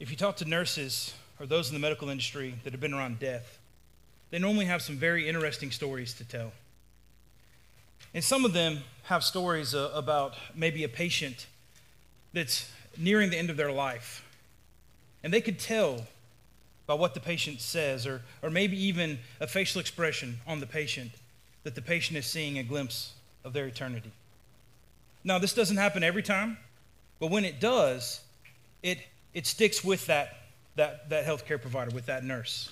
If you talk to nurses or those in the medical industry that have been around death, they normally have some very interesting stories to tell. And some of them have stories about maybe a patient that's nearing the end of their life. And they could tell by what the patient says, or maybe even a facial expression on the patient, that the patient is seeing a glimpse of their eternity. Now, this doesn't happen every time, but when it does, it sticks with that healthcare provider, with that nurse.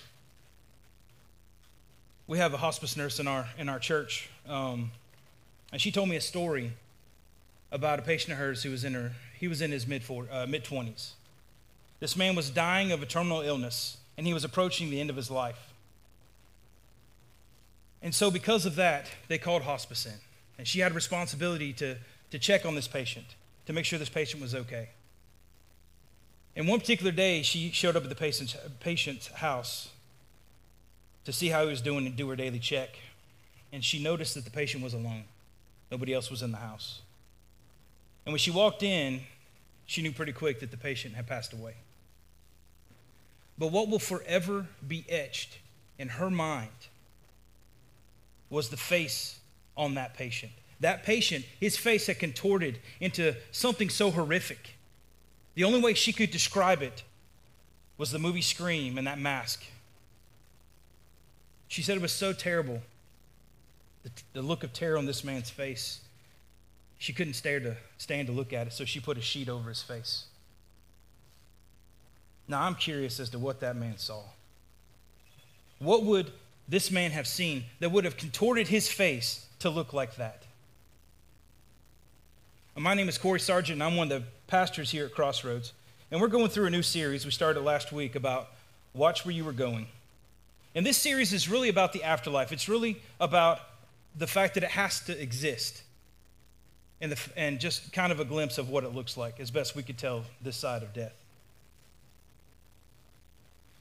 We have a hospice nurse in our church, and she told me a story about a patient of hers who was in his mid-20s. This man was dying of a terminal illness, and he was approaching the end of his life. And so because of that, they called hospice in. And she had a responsibility to check on this patient, to make sure this patient was okay. And one particular day, she showed up at the patient's house to see how he was doing and do her daily check. And she noticed that the patient was alone. Nobody else was in the house. And when she walked in, she knew pretty quick that the patient had passed away. But what will forever be etched in her mind was the face on that patient. That patient, his face had contorted into something so horrific. The only way she could describe it was the movie Scream and that mask. She said it was so terrible, the look of terror on this man's face. She couldn't stand to look at it, so she put a sheet over his face. Now, I'm curious as to what that man saw. What would this man have seen that would have contorted his face to look like that? My name is Corey Sargent, and I'm one of the pastors here at Crossroads. And we're going through a new series we started last week about Watch Where You Were Going. And this series is really about the afterlife. It's really about the fact that it has to exist, and just kind of a glimpse of what it looks like, as best we could tell this side of death.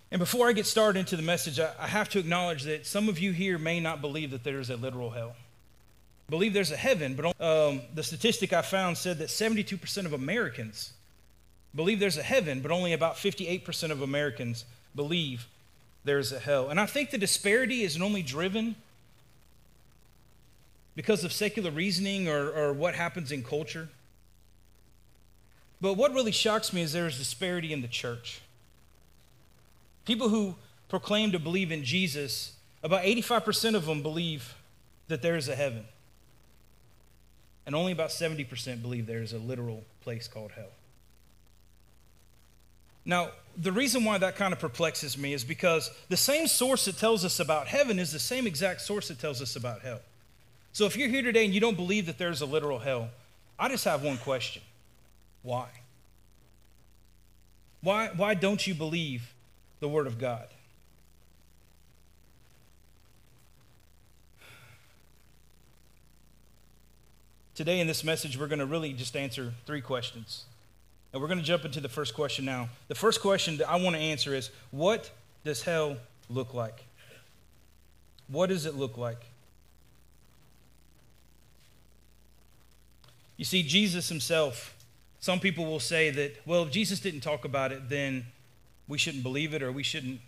And before I get started into the message, I have to acknowledge that some of you here may not believe that there is a literal hell. Believe there's a heaven, but the statistic I found said that 72% of Americans believe there's a heaven, but only about 58% of Americans believe there's a hell. And I think the disparity is normally driven because of secular reasoning or what happens in culture. But what really shocks me is there is disparity in the church. People who proclaim to believe in Jesus, about 85% of them believe that there is a heaven. And only about 70% believe there is a literal place called hell. Now, the reason why that kind of perplexes me is because the same source that tells us about heaven is the same exact source that tells us about hell. So if you're here today and you don't believe that there's a literal hell, I just have one question. Why? Why don't you believe the Word of God? Today in this message, we're going to really just answer three questions. And we're going to jump into the first question now. The first question that I want to answer is, what does hell look like? What does it look like? You see, Jesus himself, some people will say that, well, if Jesus didn't talk about it, then we shouldn't believe it, or we shouldn't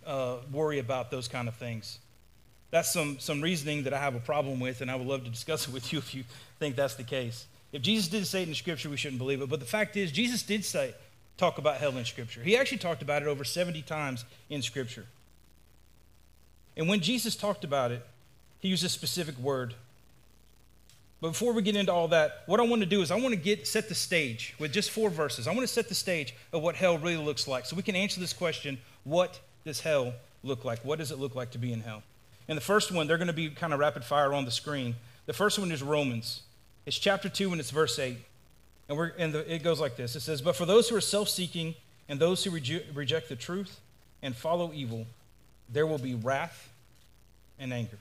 worry about those kind of things. That's some reasoning that I have a problem with, and I would love to discuss it with you if you think that's the case. If Jesus didn't say it in Scripture, we shouldn't believe it. But the fact is, Jesus did talk about hell in Scripture. He actually talked about it over 70 times in Scripture. And when Jesus talked about it, he used a specific word. But before we get into all that, what I want to do is I want to set the stage with just four verses. I want to set the stage of what hell really looks like, so we can answer this question, what does hell look like? What does it look like to be in hell? And the first one, they're going to be kind of rapid fire on the screen. The first one is Romans. It's chapter 2 and it's verse 8. It goes like this. It says, "But for those who are self-seeking and those who reject the truth and follow evil, there will be wrath and anger."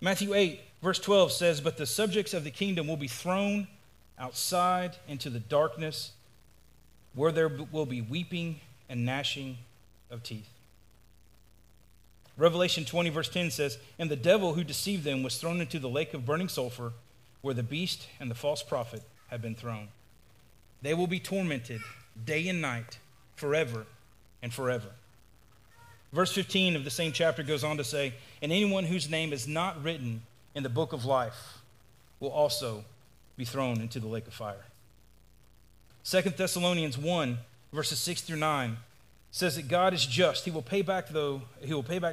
Matthew 8, verse 12 says, "But the subjects of the kingdom will be thrown outside into the darkness, where there will be weeping and gnashing of teeth." Revelation 20, verse 10 says, "And the devil who deceived them was thrown into the lake of burning sulfur, where the beast and the false prophet have been thrown. They will be tormented day and night forever and forever. Verse 15 of the same chapter goes on to say, and anyone whose name is not written in the book of life will also be thrown into the lake of fire. 2 Thessalonians 1, verses 6 through 9 says that God is just. He will pay back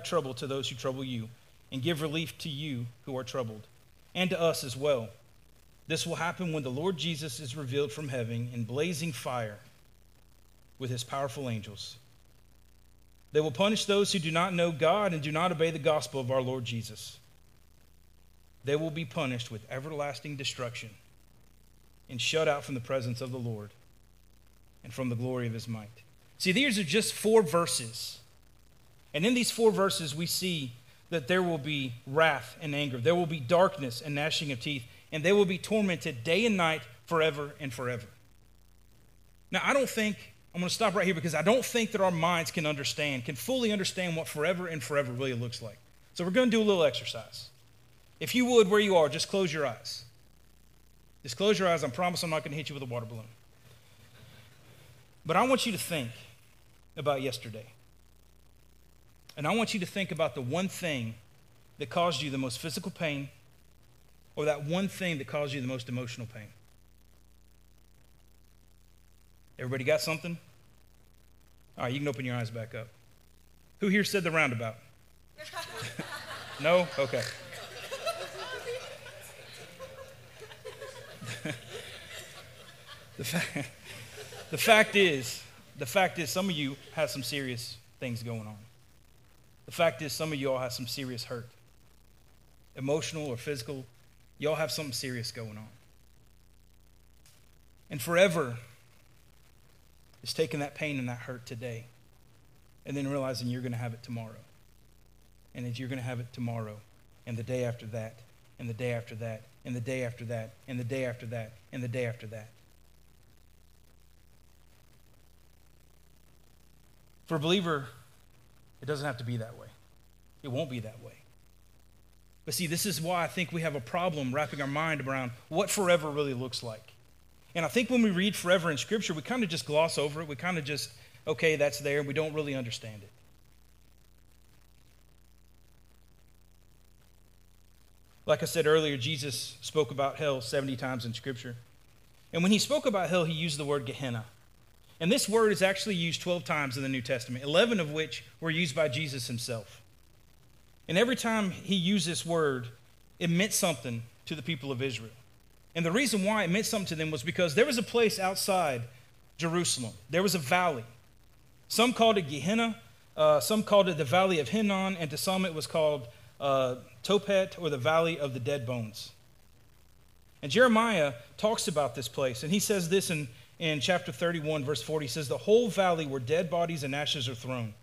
trouble to those who trouble you and give relief to you who are troubled and to us as well. This will happen when the Lord Jesus is revealed from heaven in blazing fire with his powerful angels. They will punish those who do not know God and do not obey the gospel of our Lord Jesus. They will be punished with everlasting destruction and shut out from the presence of the Lord and from the glory of his might. See, these are just 4 verses. And in these 4 verses, we see that there will be wrath and anger. There will be darkness and gnashing of teeth. And they will be tormented day and night forever and forever. Now, I'm going to stop right here because I don't think that our minds can fully understand what forever and forever really looks like. So we're going to do a little exercise. If you would, where you are, just close your eyes. Just close your eyes. I promise I'm not going to hit you with a water balloon. But I want you to think about yesterday. And I want you to think about the one thing that caused you the most physical pain, or that one thing that caused you the most emotional pain. Everybody got something? All right, you can open your eyes back up. Who here said the roundabout? No? Okay. The fact is, some of you have some serious things going on. The fact is, some of y'all have some serious hurt, emotional or physical. Y'all have something serious going on. And forever is taking that pain and that hurt today and then realizing you're going to have it tomorrow. And that you're going to have it tomorrow and the day after that and the day after that and the day after that and the day after that and the day after that. For a believer, it doesn't have to be that way. It won't be that way. But see, this is why I think we have a problem wrapping our mind around what forever really looks like. And I think when we read forever in Scripture, we kind of just gloss over it. We kind of just, okay, that's there, and we don't really understand it. Like I said earlier, Jesus spoke about hell 70 times in Scripture. And when he spoke about hell, he used the word Gehenna. And this word is actually used 12 times in the New Testament, 11 of which were used by Jesus himself. And every time he used this word, it meant something to the people of Israel. And the reason why it meant something to them was because there was a place outside Jerusalem. There was a valley. Some called it Gehenna. Some called it the Valley of Hinnom. And to some it was called Tophet, or the Valley of the Dead Bones. And Jeremiah talks about this place. And he says this in chapter 31, verse 40. He says, the whole valley where dead bodies and ashes are thrown.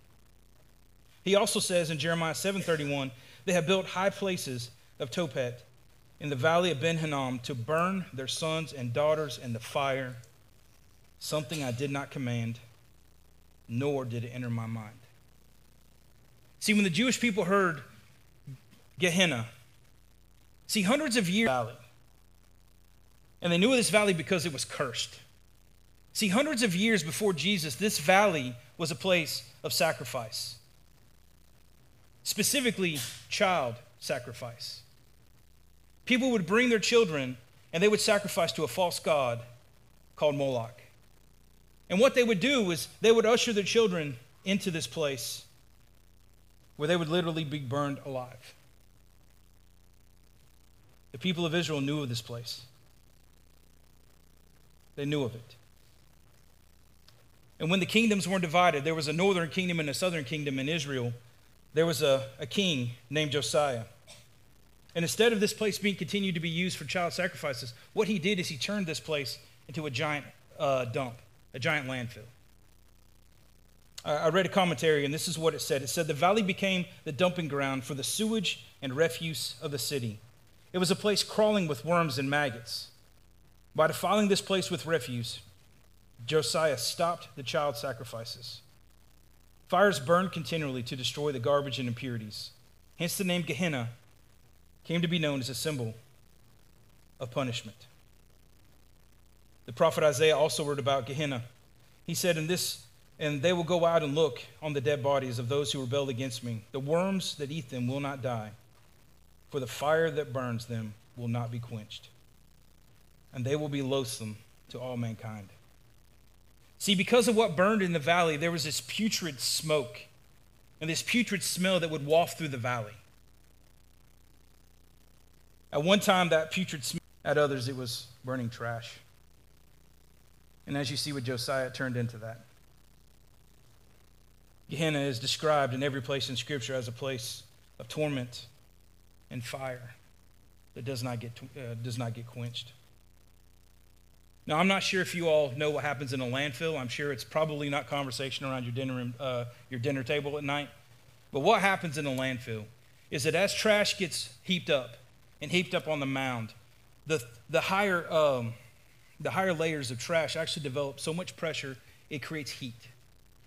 He also says in Jeremiah 7:31, they have built high places of Tophet in the valley of Ben Hinnom to burn their sons and daughters in the fire, something I did not command, nor did it enter my mind. See, when the Jewish people heard Gehenna, see, hundreds of years valley, and they knew of this valley because it was cursed. See, hundreds of years before Jesus, this valley was a place of sacrifice. Specifically, child sacrifice. People would bring their children and they would sacrifice to a false god called Moloch. And what they would do is they would usher their children into this place where they would literally be burned alive. The people of Israel knew of this place. They knew of it. And when the kingdoms were divided, there was a northern kingdom and a southern kingdom in Israel. There was a king named Josiah. And instead of this place being continued to be used for child sacrifices, what he did is he turned this place into a giant dump, a giant landfill. I read a commentary, and this is what it said. It said, the valley became the dumping ground for the sewage and refuse of the city. It was a place crawling with worms and maggots. By defiling this place with refuse, Josiah stopped the child sacrifices. Fires burned continually to destroy the garbage and impurities. Hence the name Gehenna came to be known as a symbol of punishment. The prophet Isaiah also wrote about Gehenna. He said, in this And they will go out and look on the dead bodies of those who rebelled against me. The worms that eat them will not die, for the fire that burns them will not be quenched. And they will be loathsome to all mankind. See, because of what burned in the valley, there was this putrid smoke and this putrid smell that would waft through the valley. At one time, that putrid smell, at others, it was burning trash. And as you see with Josiah, it turned into that. Gehenna is described in every place in Scripture as a place of torment and fire that does not get quenched. Now, I'm not sure if you all know what happens in a landfill. I'm sure it's probably not conversation around your dinner table at night. But what happens in a landfill is that as trash gets heaped up and heaped up on the mound, the higher layers of trash actually develop so much pressure it creates heat.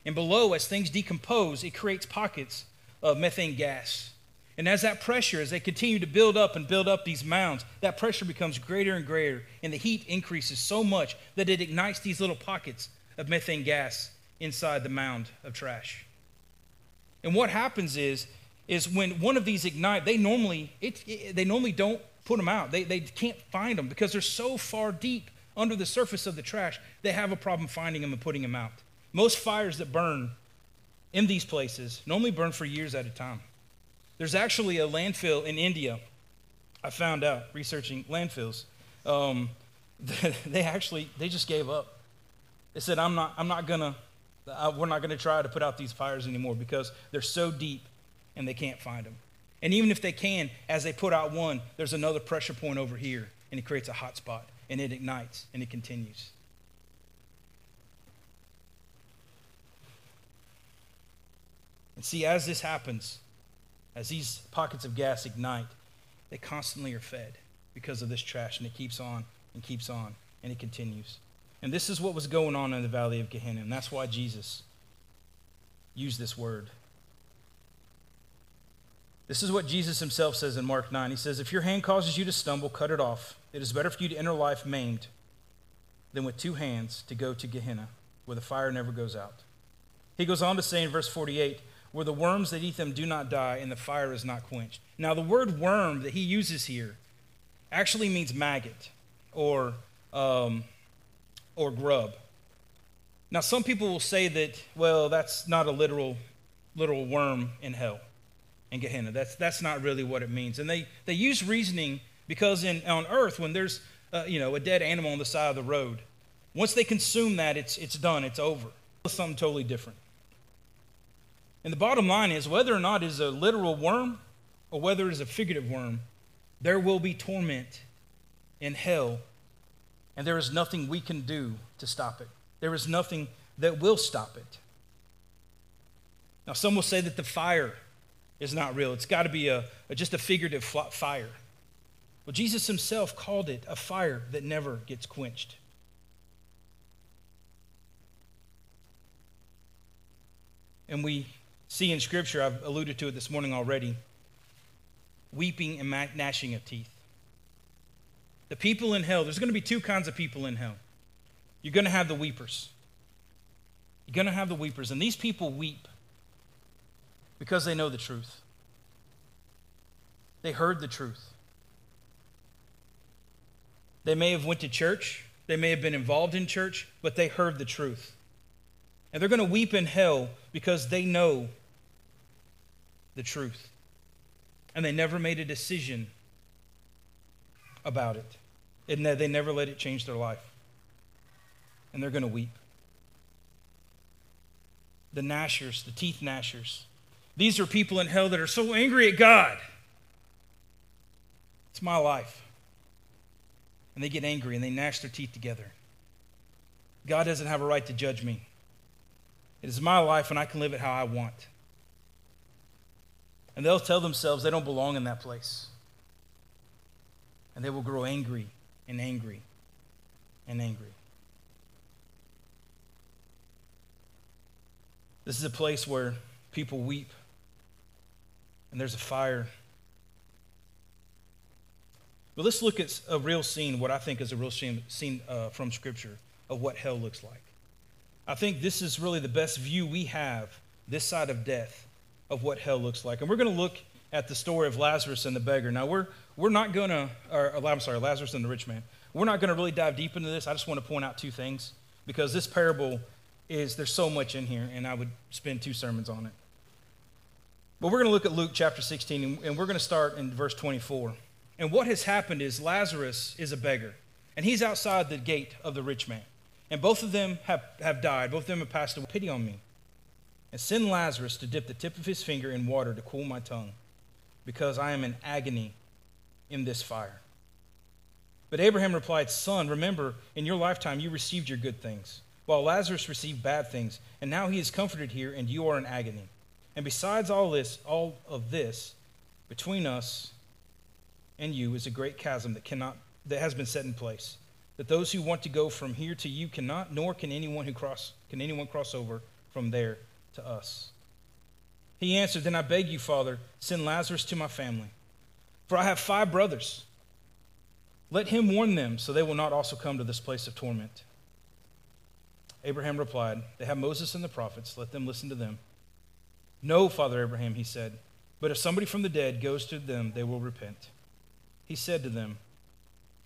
And below, as things decompose, it creates pockets of methane gas. And as that pressure, as they continue to build up these mounds, that pressure becomes greater and greater, and the heat increases so much that it ignites these little pockets of methane gas inside the mound of trash. And what happens is when one of these ignite, they normally don't put them out. They can't find them because they're so far deep under the surface of the trash, they have a problem finding them and putting them out. Most fires that burn in these places normally burn for years at a time. There's actually a landfill in India, I found out, researching landfills. They just gave up. They said, we're not going to try to put out these fires anymore because they're so deep and they can't find them. And even if they can, as they put out one, there's another pressure point over here, and it creates a hot spot, and it ignites, and it continues. And see, as this happens, as these pockets of gas ignite, they constantly are fed because of this trash, and it keeps on, and it continues. And this is what was going on in the Valley of Gehenna, and that's why Jesus used this word. This is what Jesus himself says in Mark 9. He says, if your hand causes you to stumble, cut it off. It is better for you to enter life maimed than with two hands to go to Gehenna, where the fire never goes out. He goes on to say in verse 48, where the worms that eat them do not die and the fire is not quenched. Now, the word worm that he uses here actually means maggot or grub. Now, some people will say that, well, that's not a literal worm in hell, in Gehenna. That's not really what it means. And they use reasoning because on earth, when there's a dead animal on the side of the road, once they consume that, it's done, it's over. It's something totally different. And the bottom line is, whether or not it's a literal worm or whether it's a figurative worm, there will be torment in hell, and there is nothing we can do to stop it. There is nothing that will stop it. Now, some will say that the fire is not real. It's got to be just a figurative fire. Well, Jesus himself called it a fire that never gets quenched. And we see in Scripture, I've alluded to it this morning already, weeping and gnashing of teeth. The people in hell, there's going to be two kinds of people in hell. You're going to have the weepers. And these people weep because they know the truth. They heard the truth. They may have went to church. They may have been involved in church, but they heard the truth. And they're going to weep in hell because they know the truth. And they never made a decision about it. And they never let it change their life. And they're going to weep. The gnashers, the teeth gnashers. These are people in hell that are so angry at God. It's my life. And they get angry and they gnash their teeth together. God doesn't have a right to judge me. It is my life, and I can live it how I want. And they'll tell themselves they don't belong in that place. And they will grow angry and angry and angry. This is a place where people weep, and there's a fire. But let's look at a real scene, what I think is a real scene from Scripture, of what hell looks like. I think this is really the best view we have this side of death of what hell looks like. And we're going to look at the story of Lazarus and the beggar. Now, we're not going to, I'm sorry, Lazarus and the rich man. We're not going to really dive deep into this. I just want to point out two things, because this parable is, there's so much in here, and I would spend two sermons on it. But we're going to look at Luke chapter 16, and we're going to start in verse 24. And what has happened is Lazarus is a beggar, and he's outside the gate of the rich man. And both of them have died. Both of them have passed away. Pity on me, and send Lazarus to dip the tip of his finger in water to cool my tongue, because I am in agony in this fire. But Abraham replied, Son, remember, in your lifetime you received your good things, while Lazarus received bad things, and now he is comforted here, and you are in agony. And besides all of this, between us and you is a great chasm that has been set in place, that those who want to go from here to you cannot, nor can anyone cross over from there to us. He answered, Then I beg you, Father, send Lazarus to my family, for I have 5 brothers. Let him warn them, so they will not also come to this place of torment. Abraham replied, They have Moses and the prophets. Let them listen to them. No, Father Abraham, he said, but if somebody from the dead goes to them, they will repent. He said to him,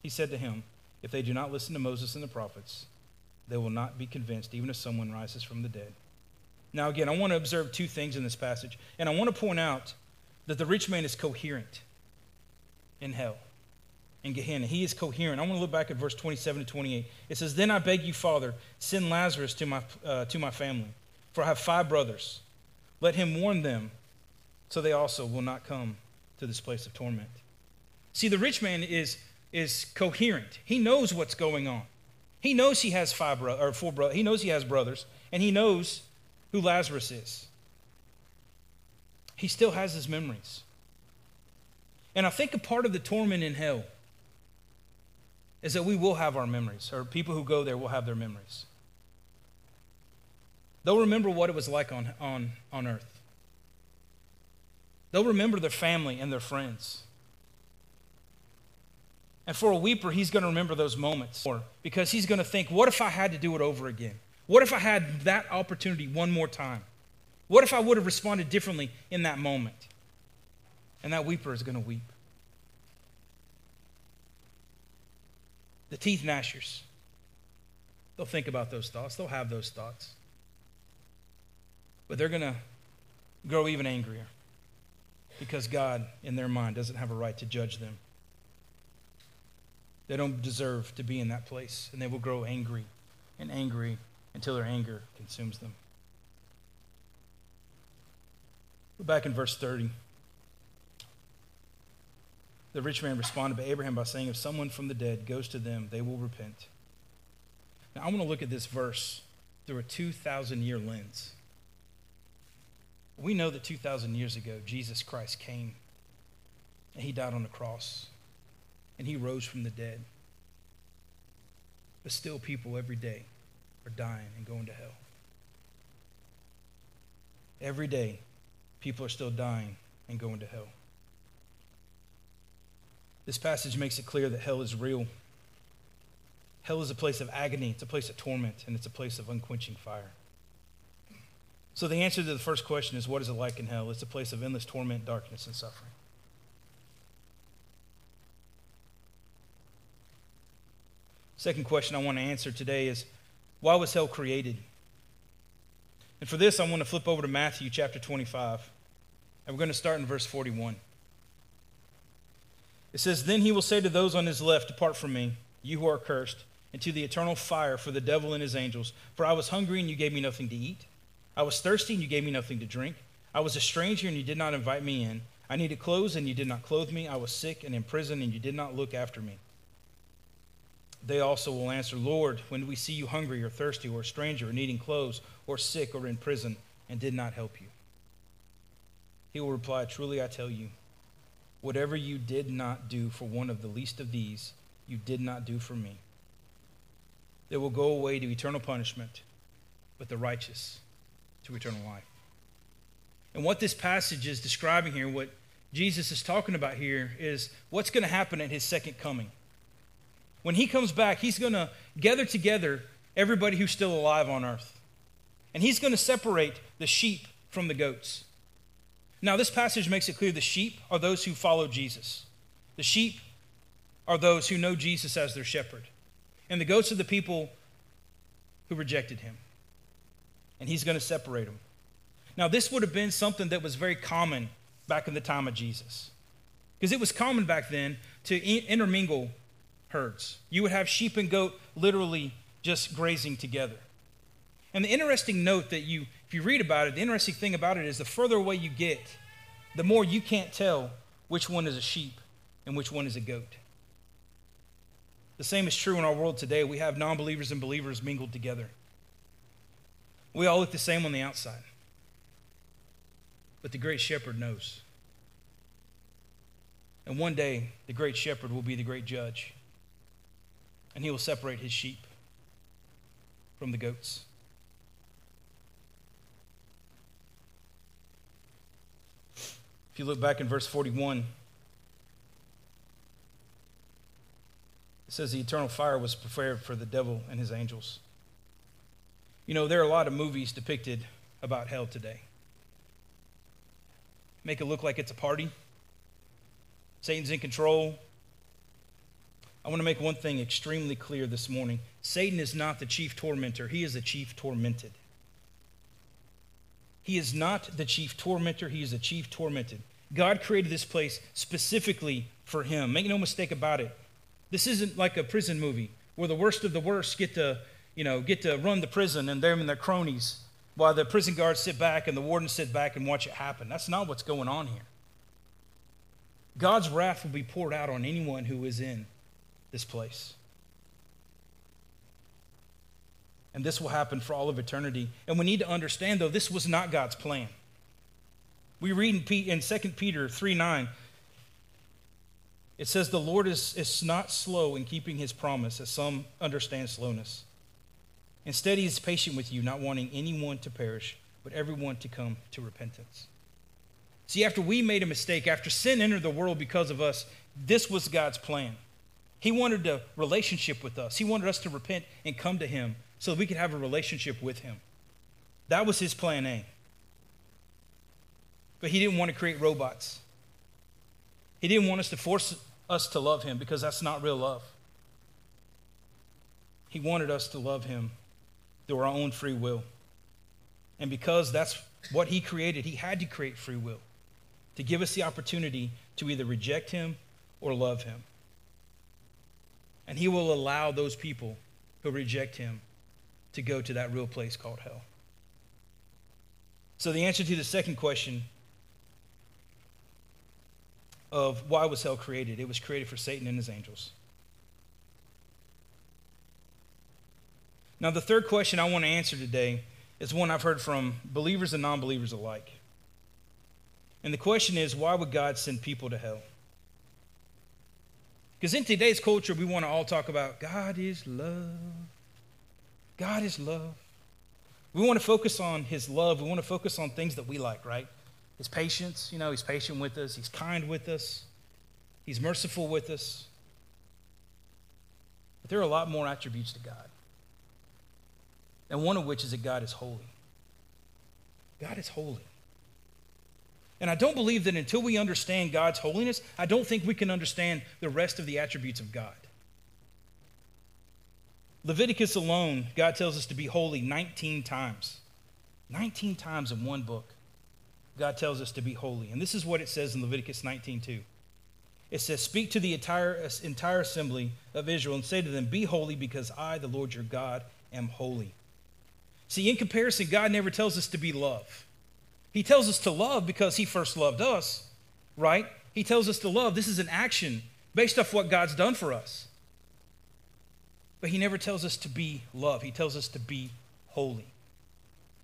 If they do not listen to Moses and the prophets, they will not be convinced, even if someone rises from the dead. Now, again, I want to observe two things in this passage, and I want to point out that the rich man is coherent in hell. In Gehenna, he is coherent. I want to look back at verse 27 to 28. It says, Then I beg you, Father, send Lazarus to my family, for I have 5 brothers. Let him warn them, so they also will not come to this place of torment. See, the rich man is coherent. He knows what's going on. He knows he has 4 brothers. He knows he has brothers, and he knows who Lazarus is. He still has his memories. And I think a part of the torment in hell is that we will have our memories, or people who go there will have their memories. They'll remember what it was like on earth. They'll remember their family and their friends. And for a weeper, he's going to remember those moments, because he's going to think, what if I had to do it over again? What if I had that opportunity one more time? What if I would have responded differently in that moment? And that weeper is going to weep. The teeth gnashers. They'll think about those thoughts. They'll have those thoughts. But they're going to grow even angrier, because God, in their mind, doesn't have a right to judge them. They don't deserve to be in that place, and they will grow angry and angry until their anger consumes them. We're back in verse 30. The rich man responded to Abraham by saying, If someone from the dead goes to them, they will repent. Now, I want to look at this verse through a 2,000-year lens. We know that 2,000 years ago, Jesus Christ came, and he died on the cross, and he rose from the dead. But still, people every day are dying and going to hell. Every day, people are still dying and going to hell. This passage makes it clear that hell is real. Hell is a place of agony, it's a place of torment, and it's a place of unquenching fire. So the answer to the first question is, what is it like in hell? It's a place of endless torment, darkness, and suffering. Second question I want to answer today is, why was hell created? And for this, I want to flip over to Matthew chapter 25, and we're going to start in verse 41. It says, Then he will say to those on his left, Depart from me, you who are cursed, into the eternal fire for the devil and his angels. For I was hungry, and you gave me nothing to eat. I was thirsty, and you gave me nothing to drink. I was a stranger, and you did not invite me in. I needed clothes, and you did not clothe me. I was sick and in prison, and you did not look after me. They also will answer, Lord, when we see you hungry or thirsty or a stranger or needing clothes or sick or in prison and did not help you? He will reply, Truly I tell you, whatever you did not do for one of the least of these, you did not do for me. They will go away to eternal punishment, but the righteous to eternal life. And what this passage is describing here, what Jesus is talking about here, is what's going to happen at his second coming. When he comes back, he's going to gather together everybody who's still alive on earth. And he's going to separate the sheep from the goats. Now, this passage makes it clear the sheep are those who follow Jesus. The sheep are those who know Jesus as their shepherd. And the goats are the people who rejected him. And he's going to separate them. Now, this would have been something that was very common back in the time of Jesus. Because it was common back then to intermingle herds. You would have sheep and goat literally just grazing together. And the interesting note that if you read about it, the interesting thing about it is the further away you get, the more you can't tell which one is a sheep and which one is a goat. The same is true in our world today. We have non-believers and believers mingled together. We all look the same on the outside. But the great shepherd knows. And one day, the great shepherd will be the great judge. And he will separate his sheep from the goats. If you look back in verse 41, it says the eternal fire was prepared for the devil and his angels. You know, there are a lot of movies depicted about hell today. Make it look like it's a party. Satan's in control. I want to make one thing extremely clear this morning. Satan is not the chief tormentor. He is the chief tormented. He is not the chief tormentor. He is the chief tormented. God created this place specifically for him. Make no mistake about it. This isn't like a prison movie where the worst of the worst get to run the prison and them and their cronies while the prison guards sit back and the wardens sit back and watch it happen. That's not what's going on here. God's wrath will be poured out on anyone who is in this place. And this will happen for all of eternity. And we need to understand, though, this was not God's plan. We read in 2 Peter 3:9, it says, the Lord is not slow in keeping his promise, as some understand slowness. Instead, he is patient with you, not wanting anyone to perish, but everyone to come to repentance. See, after we made a mistake, after sin entered the world because of us, this was God's plan. He wanted a relationship with us. He wanted us to repent and come to him so that we could have a relationship with him. That was his plan A. But he didn't want to create robots. He didn't want us to force us to love him because that's not real love. He wanted us to love him through our own free will. And because that's what he created, he had to create free will to give us the opportunity to either reject him or love him. And he will allow those people who reject him to go to that real place called hell. So the answer to the second question of why was hell created? It was created for Satan and his angels. Now, the third question I want to answer today is one I've heard from believers and non-believers alike. And the question is, why would God send people to hell? Because in today's culture, we want to all talk about God is love. God is love. We want to focus on his love. We want to focus on things that we like, right? His patience, he's patient with us. He's kind with us. He's merciful with us. But there are a lot more attributes to God. And one of which is that God is holy. God is holy. And I don't believe that until we understand God's holiness, I don't think we can understand the rest of the attributes of God. Leviticus alone, God tells us to be holy 19 times. 19 times in one book, God tells us to be holy. And this is what it says in Leviticus 19:2. It says, speak to the entire assembly of Israel and say to them, be holy because I, the Lord your God, am holy. See, in comparison, God never tells us to be love. He tells us to love because he first loved us, right? He tells us to love. This is an action based off what God's done for us. But he never tells us to be love. He tells us to be holy.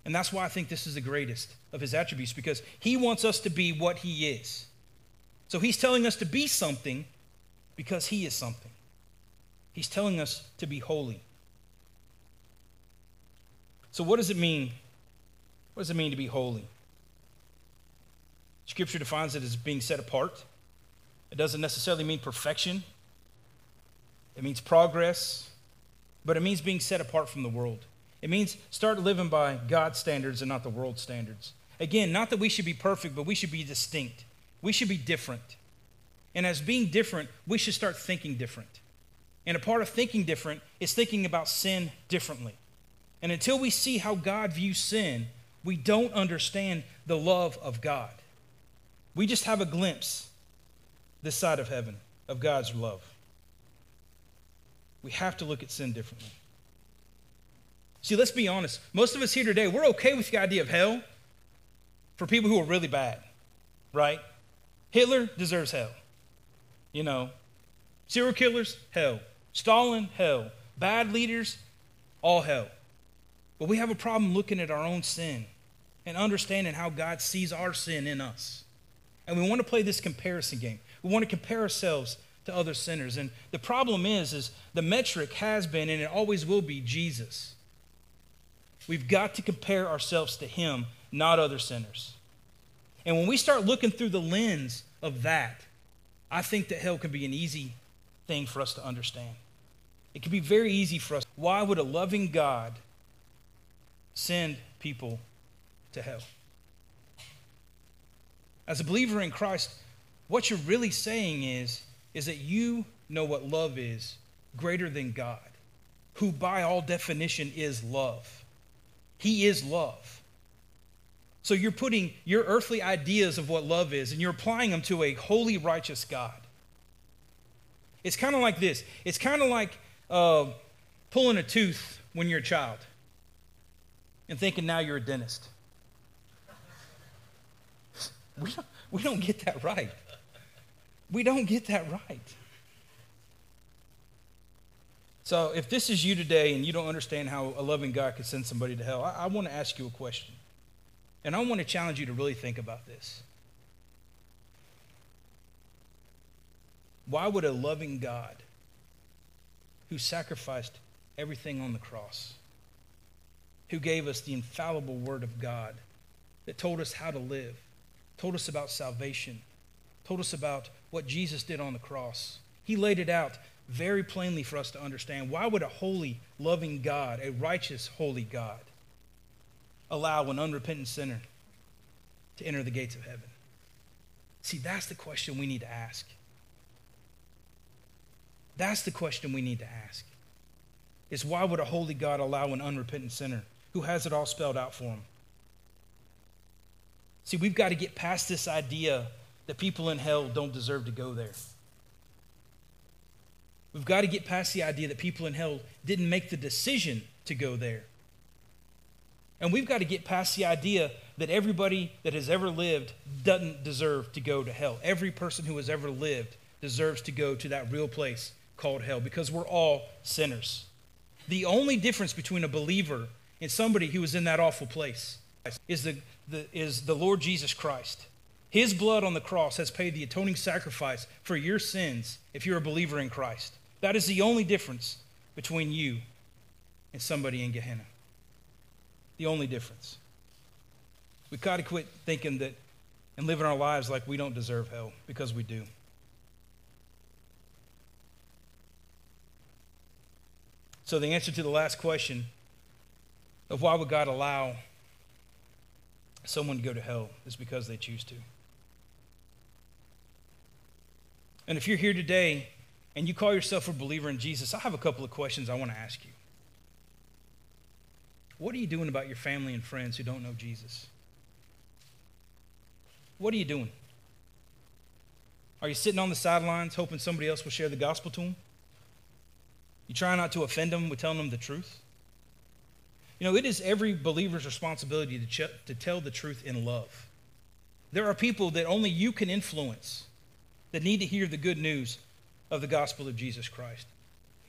And that's why I think this is the greatest of his attributes, because he wants us to be what he is. So he's telling us to be something because he is something. He's telling us to be holy. So what does it mean? What does it mean to be holy? Scripture defines it as being set apart. It doesn't necessarily mean perfection. It means progress, but it means being set apart from the world. It means start living by God's standards and not the world's standards. Again, not that we should be perfect, but we should be distinct. We should be different. And as being different, we should start thinking different. And a part of thinking different is thinking about sin differently. And until we see how God views sin, we don't understand the love of God. We just have a glimpse this side of heaven of God's love. We have to look at sin differently. See, let's be honest. Most of us here today, we're okay with the idea of hell for people who are really bad, right? Hitler deserves hell. You know, serial killers, hell. Stalin, hell. Bad leaders, all hell. But we have a problem looking at our own sin and understanding how God sees our sin in us. And we want to play this comparison game. We want to compare ourselves to other sinners. And the problem is the metric has been, and it always will be, Jesus. We've got to compare ourselves to him, not other sinners. And when we start looking through the lens of that, I think that hell can be an easy thing for us to understand. It can be very easy for us. Why would a loving God send people to hell? As a believer in Christ, what you're really saying is that you know what love is greater than God, who by all definition is love. He is love. So you're putting your earthly ideas of what love is and you're applying them to a holy, righteous God. It's kind of like this. It's kind of like pulling a tooth when you're a child and thinking now you're a dentist. We don't get that right. We don't get that right. So if this is you today and you don't understand how a loving God could send somebody to hell, I want to ask you a question. And I want to challenge you to really think about this. Why would a loving God who sacrificed everything on the cross, who gave us the infallible word of God that told us how to live, told us about salvation, told us about what Jesus did on the cross, he laid it out very plainly for us to understand. Why would a holy, loving God, a righteous, holy God, allow an unrepentant sinner to enter the gates of heaven? See, that's the question we need to ask. That's the question we need to ask. Is why would a holy God allow an unrepentant sinner who has it all spelled out for him? See, we've got to get past this idea that people in hell don't deserve to go there. We've got to get past the idea that people in hell didn't make the decision to go there. And we've got to get past the idea that everybody that has ever lived doesn't deserve to go to hell. Every person who has ever lived deserves to go to that real place called hell because we're all sinners. The only difference between a believer and somebody who is in that awful place is the Lord Jesus Christ. His blood on the cross has paid the atoning sacrifice for your sins if you're a believer in Christ. That is the only difference between you and somebody in Gehenna. The only difference. We've got to quit thinking that and living our lives like we don't deserve hell, because we do. So the answer to the last question of why would God allow someone to go to hell is because they choose to. And if you're here today and you call yourself a believer in Jesus, I have a couple of questions I want to ask you. What are you doing about your family and friends who don't know Jesus? What are you doing? Are you sitting on the sidelines hoping somebody else will share the gospel to them? You try not to offend them with telling them the truth? You know, it is every believer's responsibility to tell the truth in love. There are people that only you can influence that need to hear the good news of the gospel of Jesus Christ.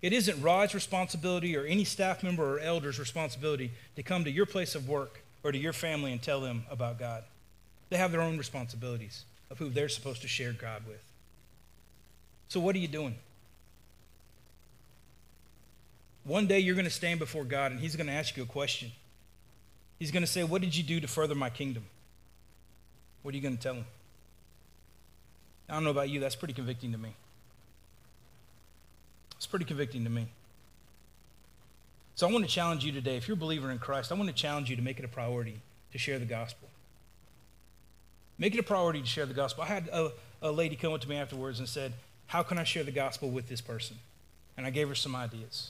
It isn't Rod's responsibility or any staff member or elder's responsibility to come to your place of work or to your family and tell them about God. They have their own responsibilities of who they're supposed to share God with. So what are you doing? One day you're going to stand before God and he's going to ask you a question. He's going to say, what did you do to further my kingdom? What are you going to tell him? I don't know about you, that's pretty convicting to me. It's pretty convicting to me. So I want to challenge you today, if you're a believer in Christ, I want to challenge you to make it a priority to share the gospel. Make it a priority to share the gospel. I had a lady come up to me afterwards and said, how can I share the gospel with this person? And I gave her some ideas.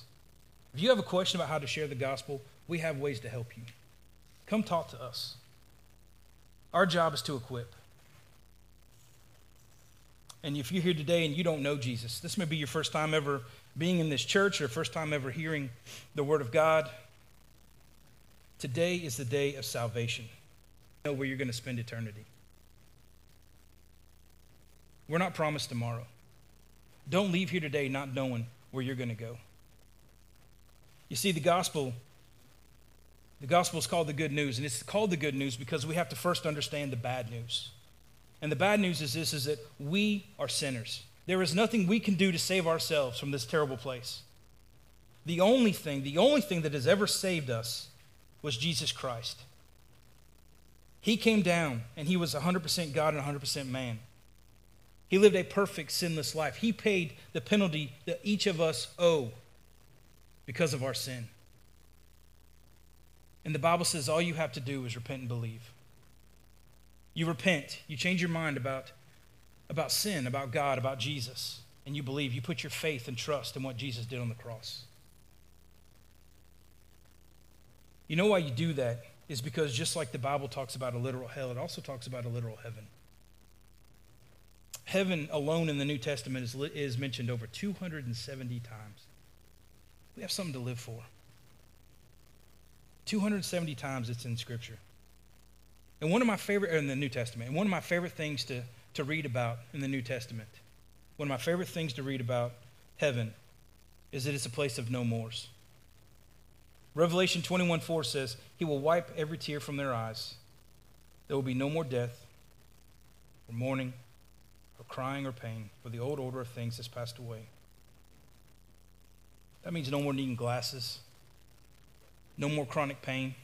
If you have a question about how to share the gospel, we have ways to help you. Come talk to us. Our job is to equip. And if you're here today and you don't know Jesus, this may be your first time ever being in this church or first time ever hearing the word of God. Today is the day of salvation. You know where you're going to spend eternity. We're not promised tomorrow. Don't leave here today not knowing where you're going to go. You see, the gospel is called the good news, and it's called the good news because we have to first understand the bad news. And the bad news is this, is that we are sinners. There is nothing we can do to save ourselves from this terrible place. The only thing that has ever saved us was Jesus Christ. He came down, and he was 100% God and 100% man. He lived a perfect, sinless life. He paid the penalty that each of us owe because of our sin. And the Bible says all you have to do is repent and believe. You repent, you change your mind about sin, about God, about Jesus, and you believe. You put your faith and trust in what Jesus did on the cross. You know why you do that is because just like the Bible talks about a literal hell, it also talks about a literal heaven. Heaven alone in the New Testament is mentioned over 270 times. We have something to live for. 270 times it's in Scripture. And one of my favorite, in the New Testament, and one of my favorite things to read about in the New Testament, one of my favorite things to read about heaven is that it's a place of no mores. Revelation 21:4 says, he will wipe every tear from their eyes. There will be no more death, or mourning, or crying, or pain, for the old order of things has passed away. That means no more needing glasses, no more chronic pain,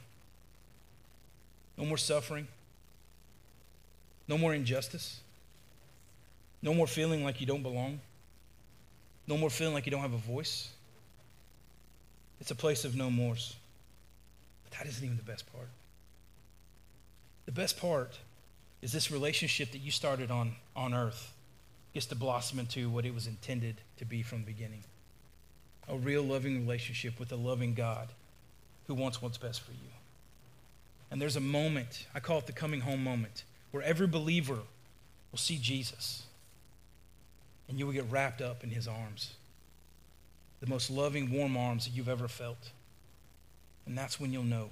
no more suffering, no more injustice, no more feeling like you don't belong, no more feeling like you don't have a voice. It's a place of no mores. But that isn't even the best part. The best part is this relationship that you started on earth gets to blossom into what it was intended to be from the beginning. A real loving relationship with a loving God who wants what's best for you. And there's a moment, I call it the coming home moment, where every believer will see Jesus. And you will get wrapped up in his arms. The most loving, warm arms that you've ever felt. And that's when you'll know.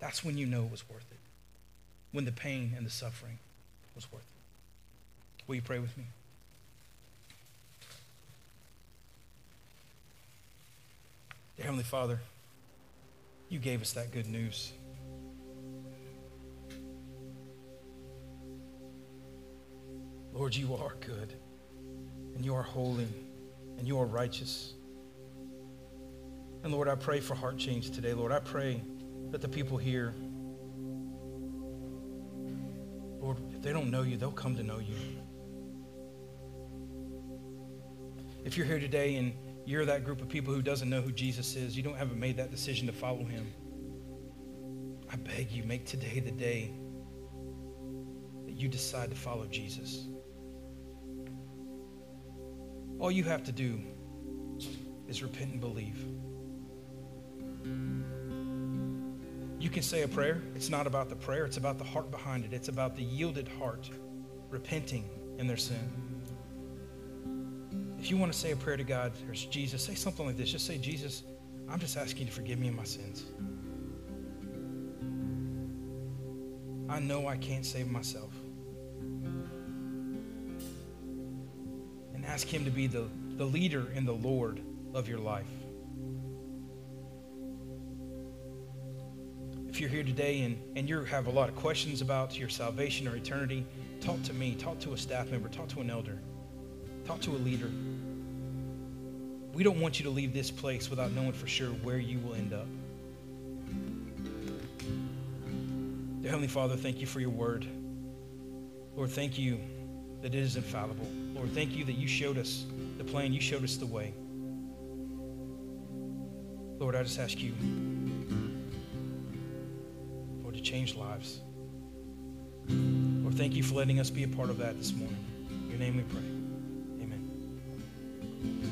That's when you know it was worth it. When the pain and the suffering was worth it. Will you pray with me? Dear Heavenly Father, you gave us that good news. Lord, you are good, and you are holy, and you are righteous. And Lord, I pray for heart change today. Lord, I pray that the people here, Lord, if they don't know you, they'll come to know you. If you're here today and you're that group of people who doesn't know who Jesus is. You haven't made that decision to follow him. I beg you, make today the day that you decide to follow Jesus. All you have to do is repent and believe. You can say a prayer. It's not about the prayer. It's about the heart behind it. It's about the yielded heart repenting in their sin. If you want to say a prayer to God or Jesus, say something like this. Just say, Jesus, I'm just asking you to forgive me of my sins. I know I can't save myself. And ask him to be the leader and the Lord of your life. If you're here today and you have a lot of questions about your salvation or eternity, talk to me, talk to a staff member, talk to an elder, talk to a leader. We don't want you to leave this place without knowing for sure where you will end up. Dear Heavenly Father, thank you for your word. Lord, thank you that it is infallible. Lord, thank you that you showed us the plan, you showed us the way. Lord, I just ask you, Lord, to change lives. Lord, thank you for letting us be a part of that this morning. In your name we pray.